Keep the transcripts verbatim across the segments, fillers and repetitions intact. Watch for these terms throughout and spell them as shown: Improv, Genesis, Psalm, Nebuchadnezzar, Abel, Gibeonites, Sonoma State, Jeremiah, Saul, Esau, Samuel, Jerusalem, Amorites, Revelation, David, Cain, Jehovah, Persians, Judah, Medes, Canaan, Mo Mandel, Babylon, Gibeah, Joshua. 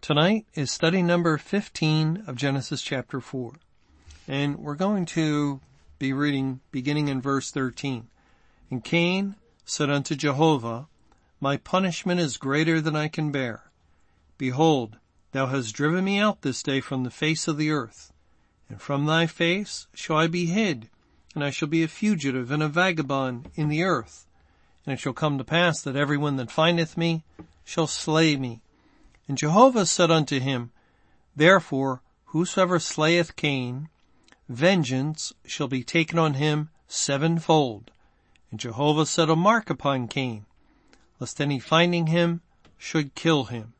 Tonight is study number fifteen of Genesis chapter four, and we're going to be reading beginning in verse thirteen. And Cain said unto Jehovah, My punishment is greater than I can bear. Behold, thou hast driven me out this day from the face of the earth, and from thy face shall I be hid, and I shall be a fugitive and a vagabond in the earth. And it shall come to pass that everyone that findeth me shall slay me. And Jehovah said unto him, Therefore, whosoever slayeth Cain, vengeance shall be taken on him sevenfold. And Jehovah set a mark upon Cain, lest any finding him should kill him.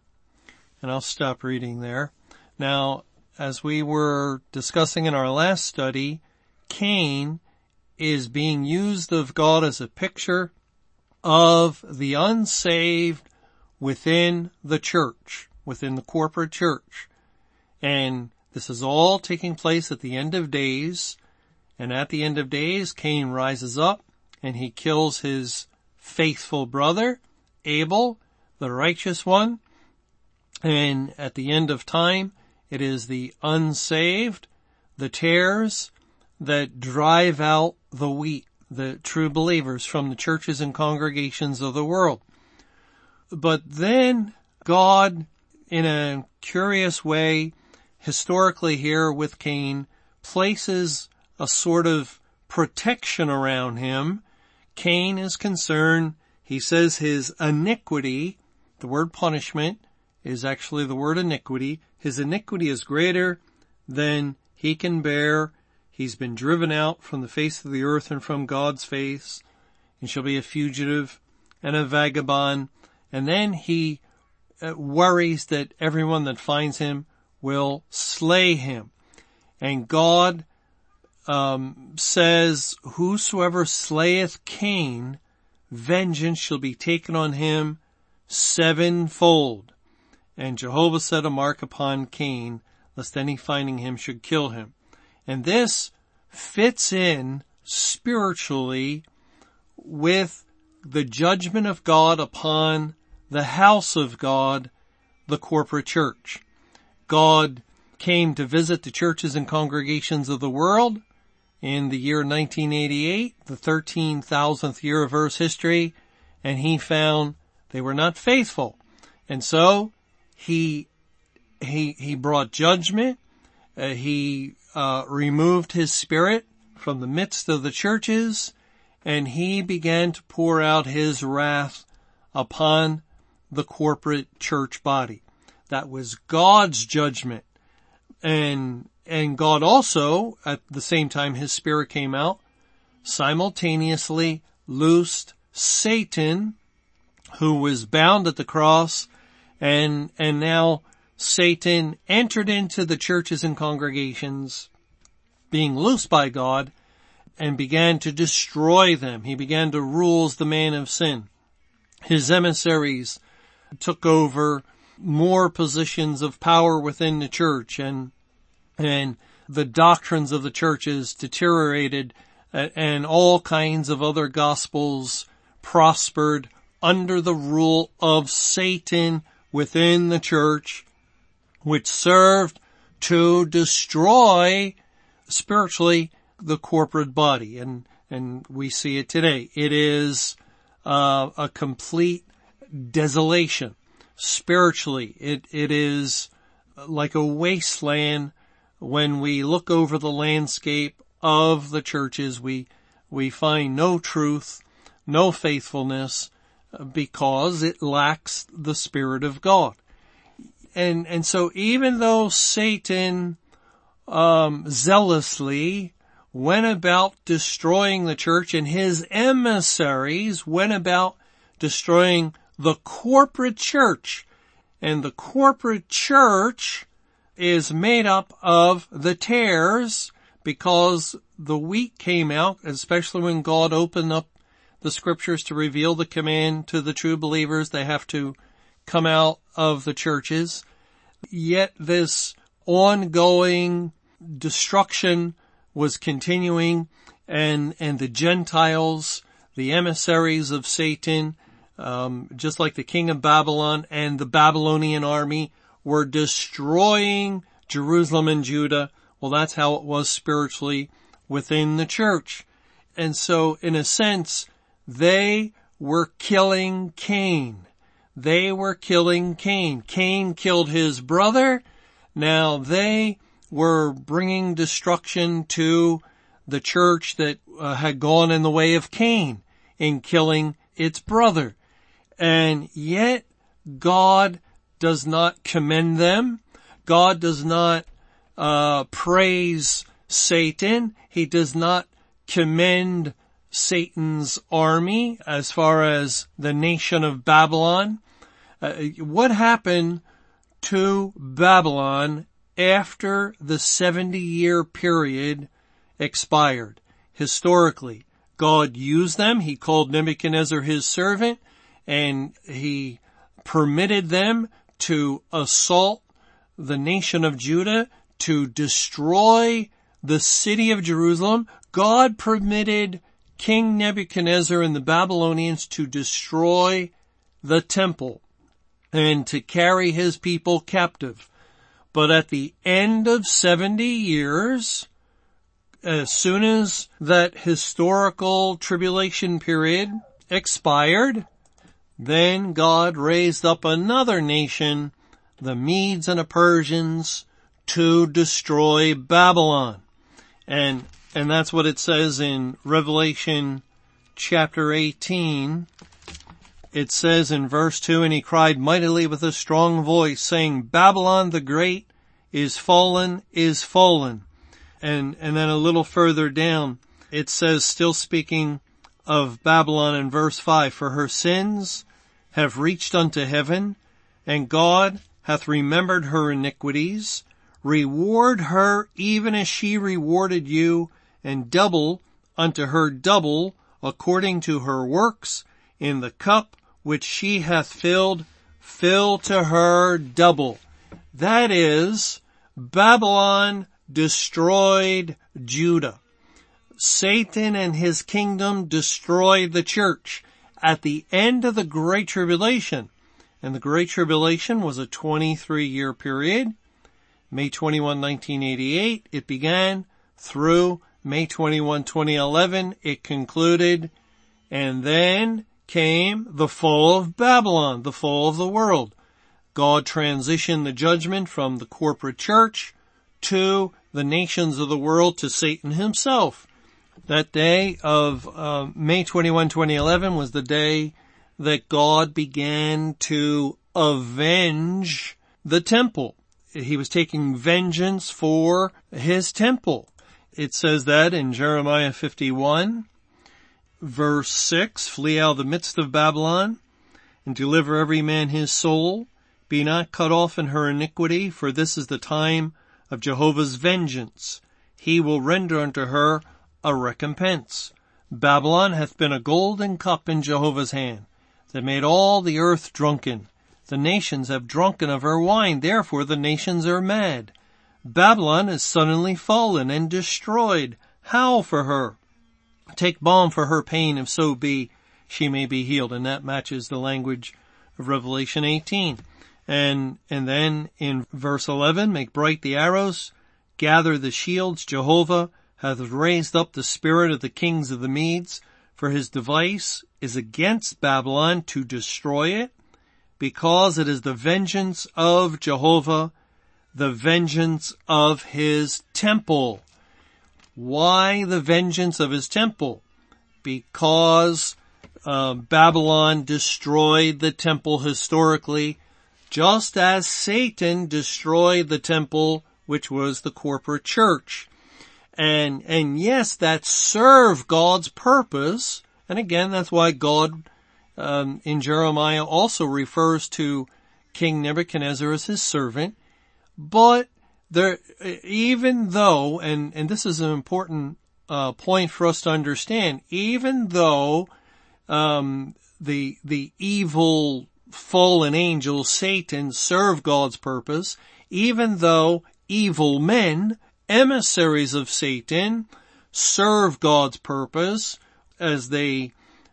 And I'll stop reading there. Now, as we were discussing in our last study, Cain is being used of God as a picture of the unsaved within the church, within the corporate church. And this is all taking place at the end of days. And at the end of days, Cain rises up and he kills his faithful brother, Abel, the righteous one. And at the end of time, it is the unsaved, the tares, that drive out the wheat, the true believers from the churches and congregations of the world. But then God, in a curious way, historically here with Cain, places a sort of protection around him. Cain is concerned. He says his iniquity, the word punishment is actually the word iniquity. His iniquity is greater than he can bear. He's been driven out from the face of the earth and from God's face, and shall be a fugitive and a vagabond. And then he worries that everyone that finds him will slay him. And God um, says, Whosoever slayeth Cain, vengeance shall be taken on him sevenfold. And Jehovah set a mark upon Cain, lest any finding him should kill him. And this fits in spiritually with the judgment of God upon the house of God, the corporate church. God came to visit the churches and congregations of the world in the year nineteen eighty-eight, the thirteen thousandth year of Earth's history, and he found they were not faithful. And so he, he, he brought judgment. Uh, he, uh, removed his spirit from the midst of the churches, and he began to pour out his wrath upon the corporate church body. That was God's judgment. And, and God also, at the same time his spirit came out, simultaneously loosed Satan, who was bound at the cross, and, and now Satan entered into the churches and congregations, being loosed by God, and began to destroy them. He began to rule as the man of sin. His emissaries took over more positions of power within the church, and and the doctrines of the churches deteriorated, and all kinds of other gospels prospered under the rule of Satan within the church, which served to destroy spiritually the corporate body. And and we see it today. It is Uh, a complete desolation spiritually. It, it is like a wasteland. When we look over the landscape of the churches, we, we find no truth, no faithfulness, because it lacks the Spirit of God. And, and so even though Satan, um, zealously went about destroying the church, and his emissaries went about destroying the corporate church. And the corporate church is made up of the tares, because the wheat came out, especially when God opened up the scriptures to reveal the command to the true believers. They have to come out of the churches. Yet this ongoing destruction was continuing, and, and the Gentiles, the emissaries of Satan, um, just like the king of Babylon and the Babylonian army, were destroying Jerusalem and Judah. Well, that's how it was spiritually within the church. And so, in a sense, they were killing Cain. They were killing Cain. Cain killed his brother. Now they were bringing destruction to the church that uh, had gone in the way of Cain in killing its brother. And yet God does not commend them. God does not uh praise Satan. He does not commend Satan's army as far as the nation of Babylon. Uh, what happened to Babylon after the seventy-year period expired? Historically, God used them. He called Nebuchadnezzar his servant, and he permitted them to assault the nation of Judah, to destroy the city of Jerusalem. God permitted King Nebuchadnezzar and the Babylonians to destroy the temple and to carry his people captive. But at the end of seventy years, as soon as that historical tribulation period expired, then God raised up another nation, the Medes and the Persians, to destroy Babylon. And And that's what it says in Revelation chapter eighteen. It says in verse two, "And he cried mightily with a strong voice, saying, Babylon the great is fallen, is fallen." And, and then a little further down, it says, still speaking of Babylon in verse five, "For her sins have reached unto heaven, and God hath remembered her iniquities. Reward her even as she rewarded you, and double unto her double according to her works. In the cup which she hath filled, fill to her double." That is, Babylon destroyed Judah. Satan and his kingdom destroyed the church at the end of the Great Tribulation. And the Great Tribulation was a twenty-three year period. May twenty-first, nineteen eighty-eight, it began, through May twenty-first, twenty eleven, it concluded, and then came the fall of Babylon, the fall of the world. God transitioned the judgment from the corporate church to the nations of the world, to Satan himself. That day of uh, May twenty-first, twenty eleven was the day that God began to avenge the temple. He was taking vengeance for his temple. It says that in Jeremiah fifty-one, verse six, "Flee out of the midst of Babylon, and deliver every man his soul. Be not cut off in her iniquity, for this is the time of Jehovah's vengeance. He will render unto her a recompense. Babylon hath been a golden cup in Jehovah's hand, that made all the earth drunken. The nations have drunken of her wine, therefore the nations are mad. Babylon is suddenly fallen and destroyed. Howl for her. Take balm for her pain, if so be she may be healed." And that matches the language of Revelation eighteen. And, and then in verse eleven, "Make bright the arrows, gather the shields. Jehovah hath raised up the spirit of the kings of the Medes, for his device is against Babylon to destroy it. Because it is the vengeance of Jehovah, the vengeance of his temple." Why the vengeance of his temple? Because uh, Babylon destroyed the temple historically, just as Satan destroyed the temple, which was the corporate church. And, and yes, that served God's purpose. And again, that's why God Um, in Jeremiah also refers to King Nebuchadnezzar as his servant, but there, even though, and, and this is an important uh, point for us to understand, even though um, the the evil fallen angel, Satan, served God's purpose, even though evil men, emissaries of Satan, serve God's purpose as they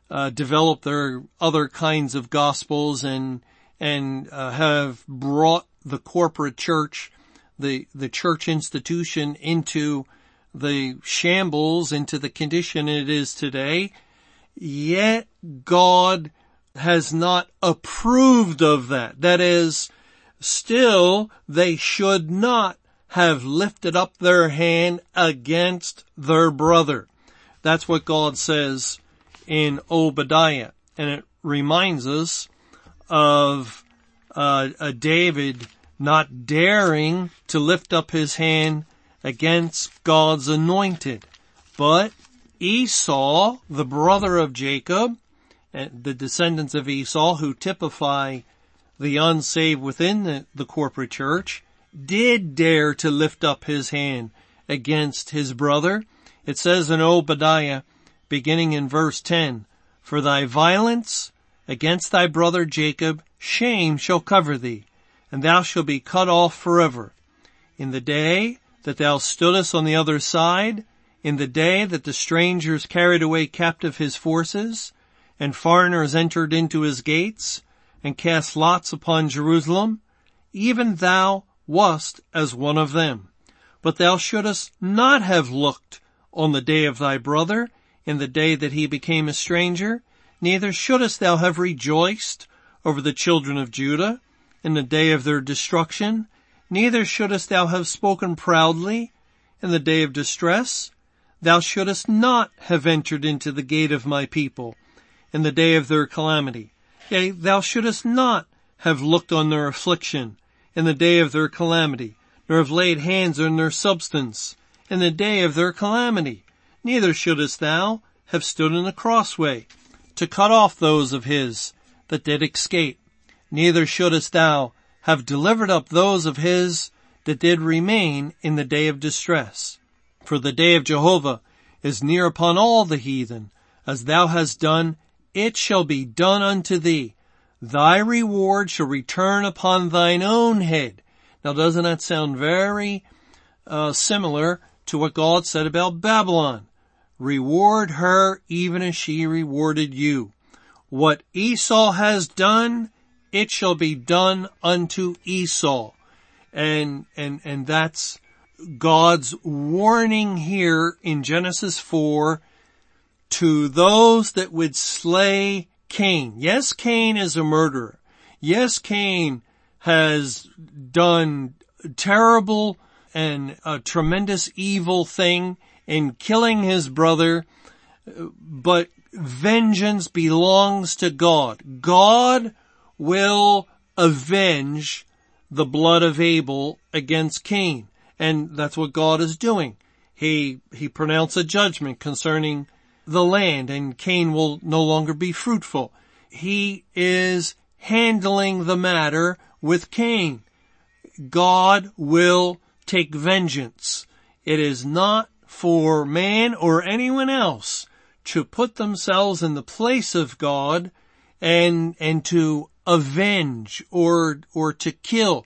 uh, develop their other kinds of gospels and and uh, have brought the corporate church, the the church institution, into the shambles, into the condition it is today. Yet God has not approved of that. That is, still they should not have lifted up their hand against their brother. That's what God says in Obadiah. And it reminds us of uh, a David not daring to lift up his hand against God's anointed. But Esau, the brother of Jacob, and the descendants of Esau, who typify the unsaved within the, the corporate church, did dare to lift up his hand against his brother. It says in Obadiah, beginning in verse ten, "For thy violence against thy brother Jacob, shame shall cover thee, and thou shalt be cut off forever. In the day that thou stoodest on the other side, in the day that the strangers carried away captive his forces, and foreigners entered into his gates, and cast lots upon Jerusalem, even thou wast as one of them. But thou shouldest not have looked on the day of thy brother, in the day that he became a stranger, neither shouldest thou have rejoiced over the children of Judah, in the day of their destruction, neither shouldest thou have spoken proudly in the day of distress. Thou shouldest not have entered into the gate of my people, in the day of their calamity. Yea, thou shouldest not have looked on their affliction, in the day of their calamity, nor have laid hands on their substance, in the day of their calamity. Neither shouldest thou have stood in the crossway, to cut off those of his that did escape. Neither shouldest thou have delivered up those of his that did remain in the day of distress. For the day of Jehovah is near upon all the heathen. As thou hast done, it shall be done unto thee. Thy reward shall return upon thine own head." Now, doesn't that sound very uh, similar to what God said about Babylon? "Reward her even as she rewarded you." What Esau has done, it shall be done unto Esau. And, and, and that's God's warning here in Genesis four to those that would slay Cain. Yes, Cain is a murderer. Yes, Cain has done terrible and a tremendous evil thing in killing his brother, but vengeance belongs to God. God will avenge the blood of Abel against Cain, and that's what God is doing. He, he pronounced a judgment concerning the land, and Cain will no longer be fruitful. He is handling the matter with Cain. God will take vengeance. It is not for man or anyone else to put themselves in the place of God and and to avenge or or to kill,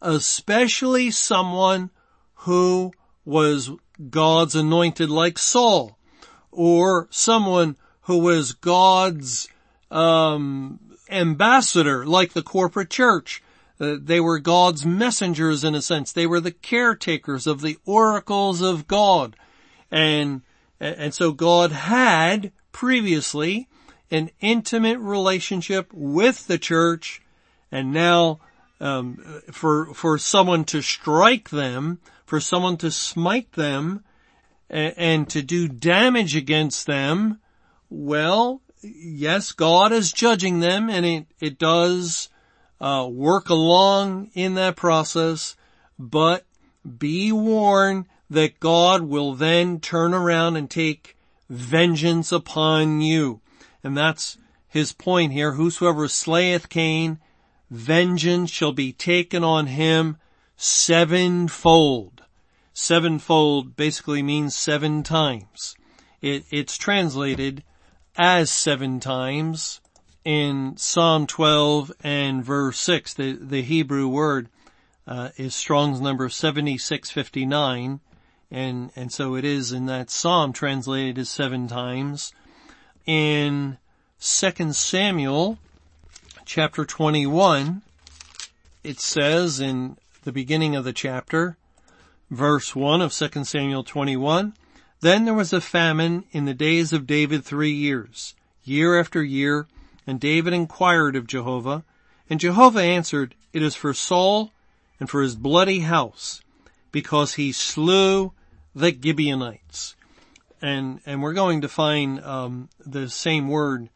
especially someone who was God's anointed like Saul, or someone who was God's um ambassador, like the corporate church. Uh, they were God's messengers in a sense. They were the caretakers of the oracles of God. And, and so God had previously an intimate relationship with the church, and now um for, for someone to strike them, for someone to smite them, and to do damage against them, well, yes, God is judging them, and it, it does uh, work along in that process, but be warned that God will then turn around and take vengeance upon you. And that's his point here. Whosoever slayeth Cain, vengeance shall be taken on him. sevenfold. Sevenfold basically means seven times. It, it's translated as seven times in Psalm twelve and verse six. The, the Hebrew word uh, is Strong's number seventy-six fifty-nine. And, and so it is in that Psalm translated as seven times. In Second Samuel chapter twenty-one, it says in the beginning of the chapter, verse one of Second Samuel twenty-one, "Then there was a famine in the days of David three years, year after year, and David inquired of Jehovah, and Jehovah answered, It is for Saul and for his bloody house, because he slew the Gibeonites." And, and we're going to find, um, the same word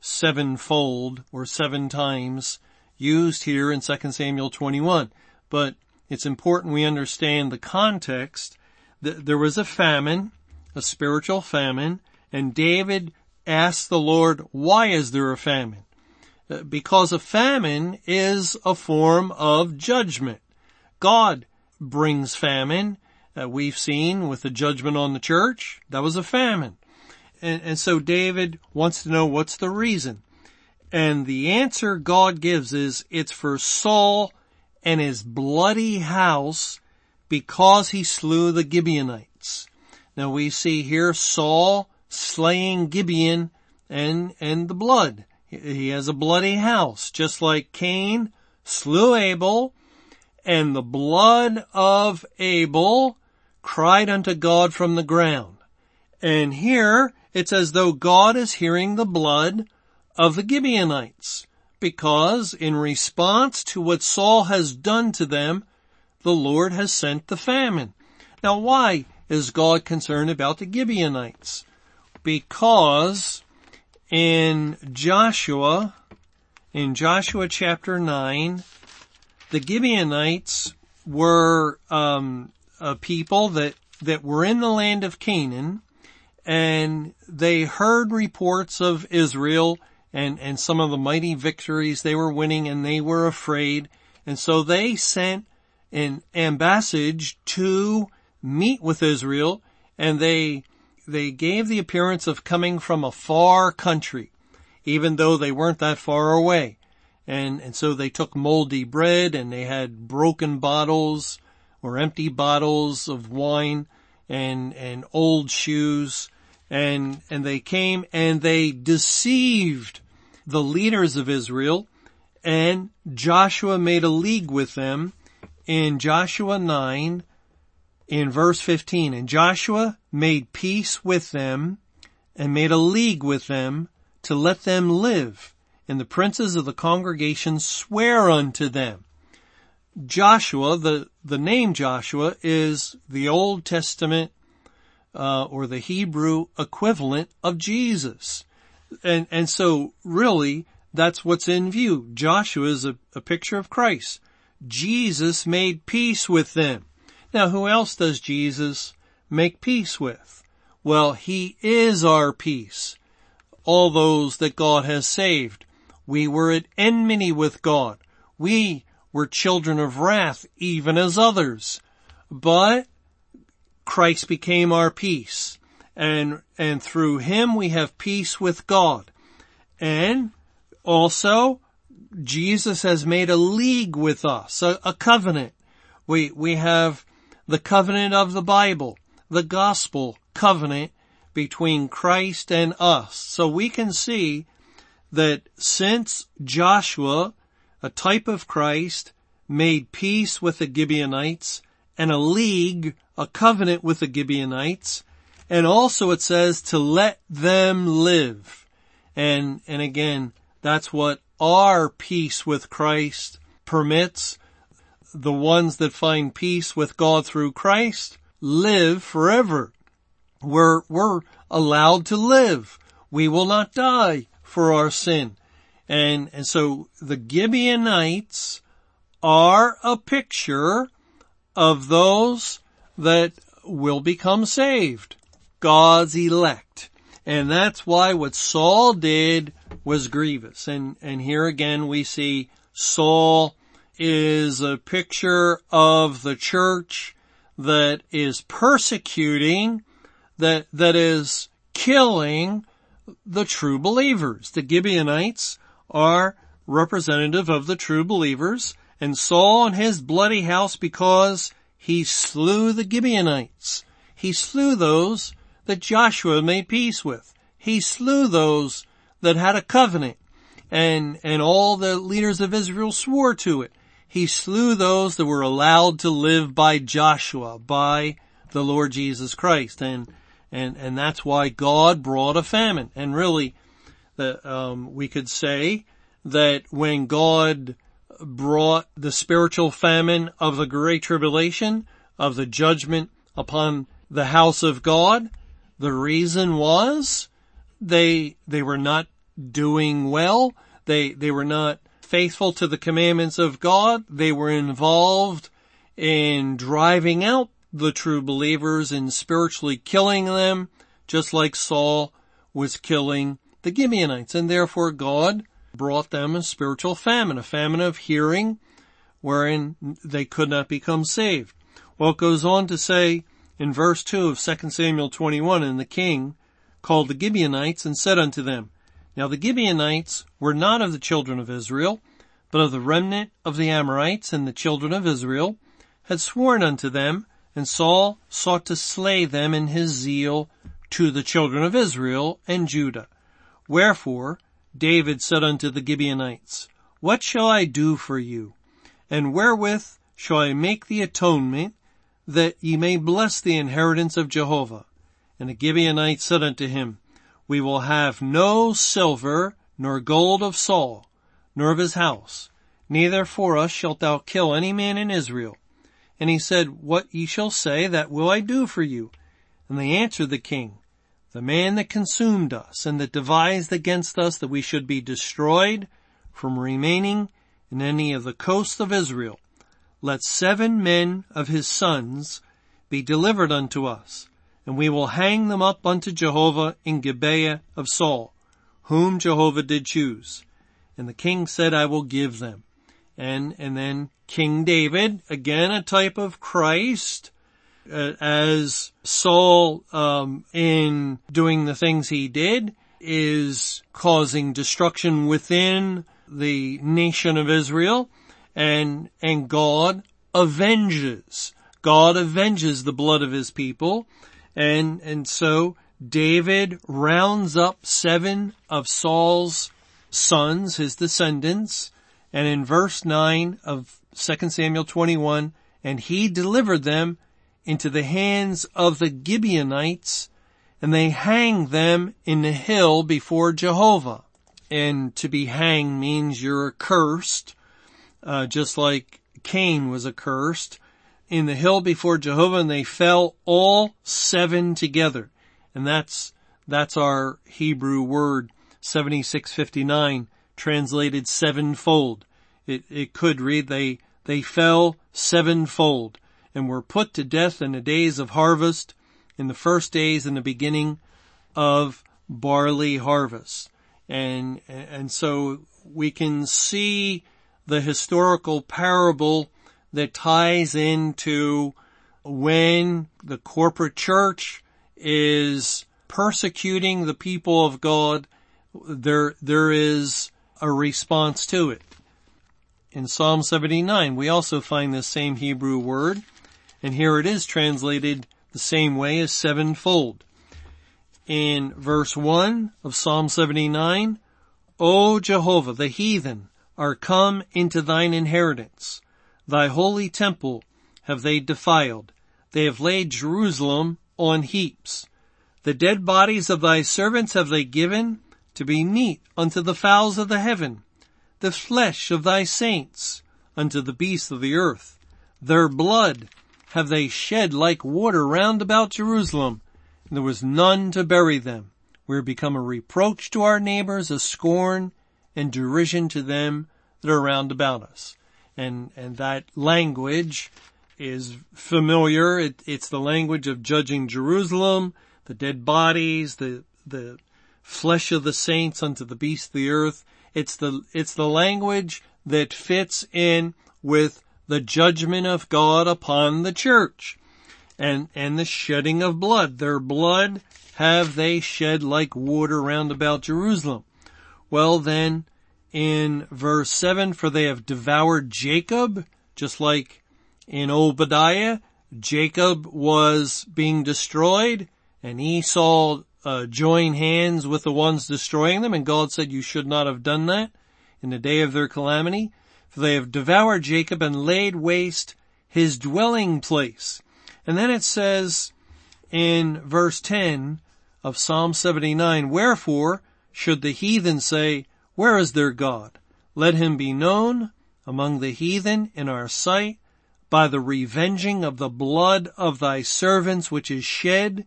sevenfold or seven times used here in Second Samuel twenty-one. But it's important we understand the context. There was a famine, a spiritual famine, and David asked the Lord, why is there a famine? Because a famine is a form of judgment. God brings famine. Uh, we've seen with the judgment on the church, that was a famine. And, and so David wants to know what's the reason. And the answer God gives is, it's for Saul and his bloody house because he slew the Gibeonites. Now we see here Saul slaying Gibeon and, and the blood. He has a bloody house, just like Cain slew Abel, and the blood of Abel cried unto God from the ground. And here it's as though God is hearing the blood of the Gibeonites, because in response to what Saul has done to them, the Lord has sent the famine. Now, why is God concerned about the Gibeonites? Because in Joshua, in Joshua chapter nine, the Gibeonites were um, a people that, that were in the land of Canaan, and they heard reports of Israel and, and some of the mighty victories they were winning, and they were afraid. And so they sent an ambassage to meet with Israel, and they they gave the appearance of coming from a far country, even though they weren't that far away. And, and so they took moldy bread, and they had broken bottles or empty bottles of wine and, and old shoes. And, and they came and they deceived the leaders of Israel, and Joshua made a league with them in Joshua nine in verse fifteen. "And Joshua made peace with them and made a league with them to let them live. And the princes of the congregation swear unto them." Joshua, the, the name Joshua is the Old Testament, uh, or the Hebrew equivalent of Jesus. And, and so really that's what's in view. Joshua is a, a picture of Christ. Jesus made peace with them. Now, who else does Jesus make peace with? Well, he is our peace. All those that God has saved. We were at enmity with God. We were children of wrath, even as others. But Christ became our peace. And, and through him we have peace with God. And also, Jesus has made a league with us, a, a covenant. We, we have the covenant of the Bible, the gospel covenant between Christ and us. So we can see that since Joshua, a type of Christ, made peace with the Gibeonites and a league, a covenant with the Gibeonites, and also it says to let them live. And, and again, that's what our peace with Christ permits. The ones that find peace with God through Christ live forever. We're, we're allowed to live. We will not die for our sin. And, and so the Gibeonites are a picture of those that will become saved, God's elect. And that's why what Saul did was grievous. And, and here again we see Saul is a picture of the church that is persecuting, that, that is killing the true believers. The Gibeonites are representative of the true believers, and Saul and his bloody house, because he slew the Gibeonites. He slew those that Joshua made peace with. He slew those that had a covenant, and, and all the leaders of Israel swore to it. He slew those that were allowed to live by Joshua, by the Lord Jesus Christ. And, and, and that's why God brought a famine. And really, the, um, we could say that when God brought the spiritual famine of the Great Tribulation, of the judgment upon the house of God, the reason was they, they were not doing well. They, they were not faithful to the commandments of God. They were involved in driving out the true believers and spiritually killing them, just like Saul was killing the Gibeonites. And therefore God brought them a spiritual famine, a famine of hearing, wherein they could not become saved. Well, it goes on to say in verse two of Second Samuel twenty-one, and the king called the Gibeonites and said unto them, Now the Gibeonites were not of the children of Israel, but of the remnant of the Amorites, and the children of Israel had sworn unto them, and Saul sought to slay them in his zeal to the children of Israel and Judah. Wherefore David said unto the Gibeonites, What shall I do for you? And wherewith shall I make the atonement, that ye may bless the inheritance of Jehovah? And the Gibeonites said unto him, We will have no silver nor gold of Saul, nor of his house. Neither for us shalt thou kill any man in Israel. And he said, What ye shall say, that will I do for you. And they answered the king, The man that consumed us, and that devised against us that we should be destroyed from remaining in any of the coasts of Israel, let seven men of his sons be delivered unto us, and we will hang them up unto Jehovah in Gibeah of Saul, whom Jehovah did choose. And the king said, I will give them. And, and then King David, again a type of Christ, uh, as Saul, um, in doing the things he did, is causing destruction within the nation of Israel, and, and God avenges. God avenges the blood of his people. And, and so David rounds up seven of Saul's sons, his descendants, and in verse nine of Second Samuel twenty-one, and he delivered them into the hands of the Gibeonites, and they hanged them in the hill before Jehovah. And to be hanged means you're accursed, uh, just like Cain was accursed, in the hill before Jehovah, and they fell all seven together. And that's, that's our Hebrew word, seventy-six fifty-nine, translated sevenfold. It, it could read, they, they fell sevenfold and were put to death in the days of harvest, in the first days in the beginning of barley harvest. And, and so we can see the historical parable that ties into when the corporate church is persecuting the people of God, there, there is a response to it. In Psalm seventy-nine, we also find this same Hebrew word, and here it is translated the same way as sevenfold. In verse one of Psalm seventy-nine, O Jehovah, the heathen are come into thine inheritance. Thy holy temple have they defiled. They have laid Jerusalem on heaps. The dead bodies of thy servants have they given to be meat unto the fowls of the heaven, the flesh of thy saints unto the beasts of the earth. Their blood have they shed like water round about Jerusalem, and there was none to bury them. We are become a reproach to our neighbors, a scorn and derision to them that are round about us. And, and that language is familiar. It, it's the language of judging Jerusalem, the dead bodies, the, the flesh of the saints unto the beasts of the earth. It's the, it's the language that fits in with the judgment of God upon the church and, and the shedding of blood. Their blood have they shed like water round about Jerusalem. Well, then in verse seven, for they have devoured Jacob, just like in Obadiah, Jacob was being destroyed and Esau uh, joined hands with the ones destroying them. And God said, you should not have done that in the day of their calamity. For they have devoured Jacob and laid waste his dwelling place. And then it says in verse ten of Psalm seventy-nine, wherefore should the heathen say, where is their God? Let him be known among the heathen in our sight by the revenging of the blood of thy servants which is shed.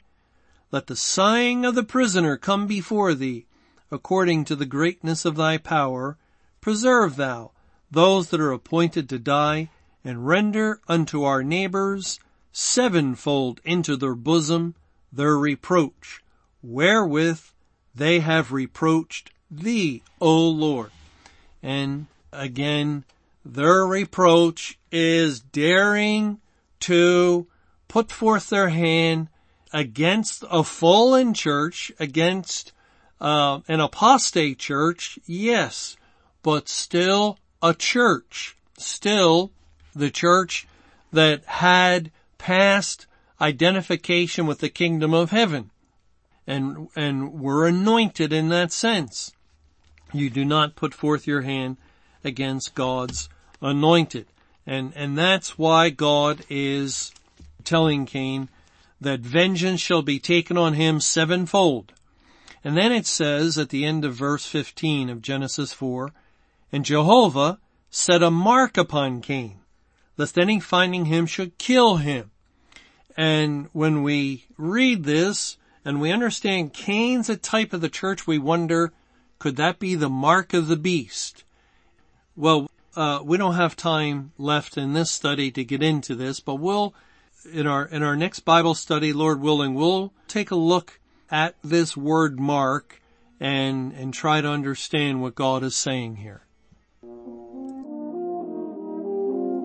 Let the sighing of the prisoner come before thee. According to the greatness of thy power, preserve thou those that are appointed to die, and render unto our neighbors sevenfold into their bosom their reproach, wherewith they have reproached thee, O Lord. And again, their reproach is daring to put forth their hand against a fallen church, against uh, an apostate church, yes, but still a church, still the church that had past identification with the kingdom of heaven and, and were anointed in that sense. You do not put forth your hand against God's anointed. And, and that's why God is telling Cain that vengeance shall be taken on him sevenfold. And then it says at the end of verse fifteen of Genesis four, and Jehovah set a mark upon Cain, lest any finding him should kill him. And when we read this and we understand Cain's a type of the church, we wonder, could that be the mark of the beast? Well, uh, we don't have time left in this study to get into this, but we'll, in our, in our next Bible study, Lord willing, we'll take a look at this word mark and, and try to understand what God is saying here.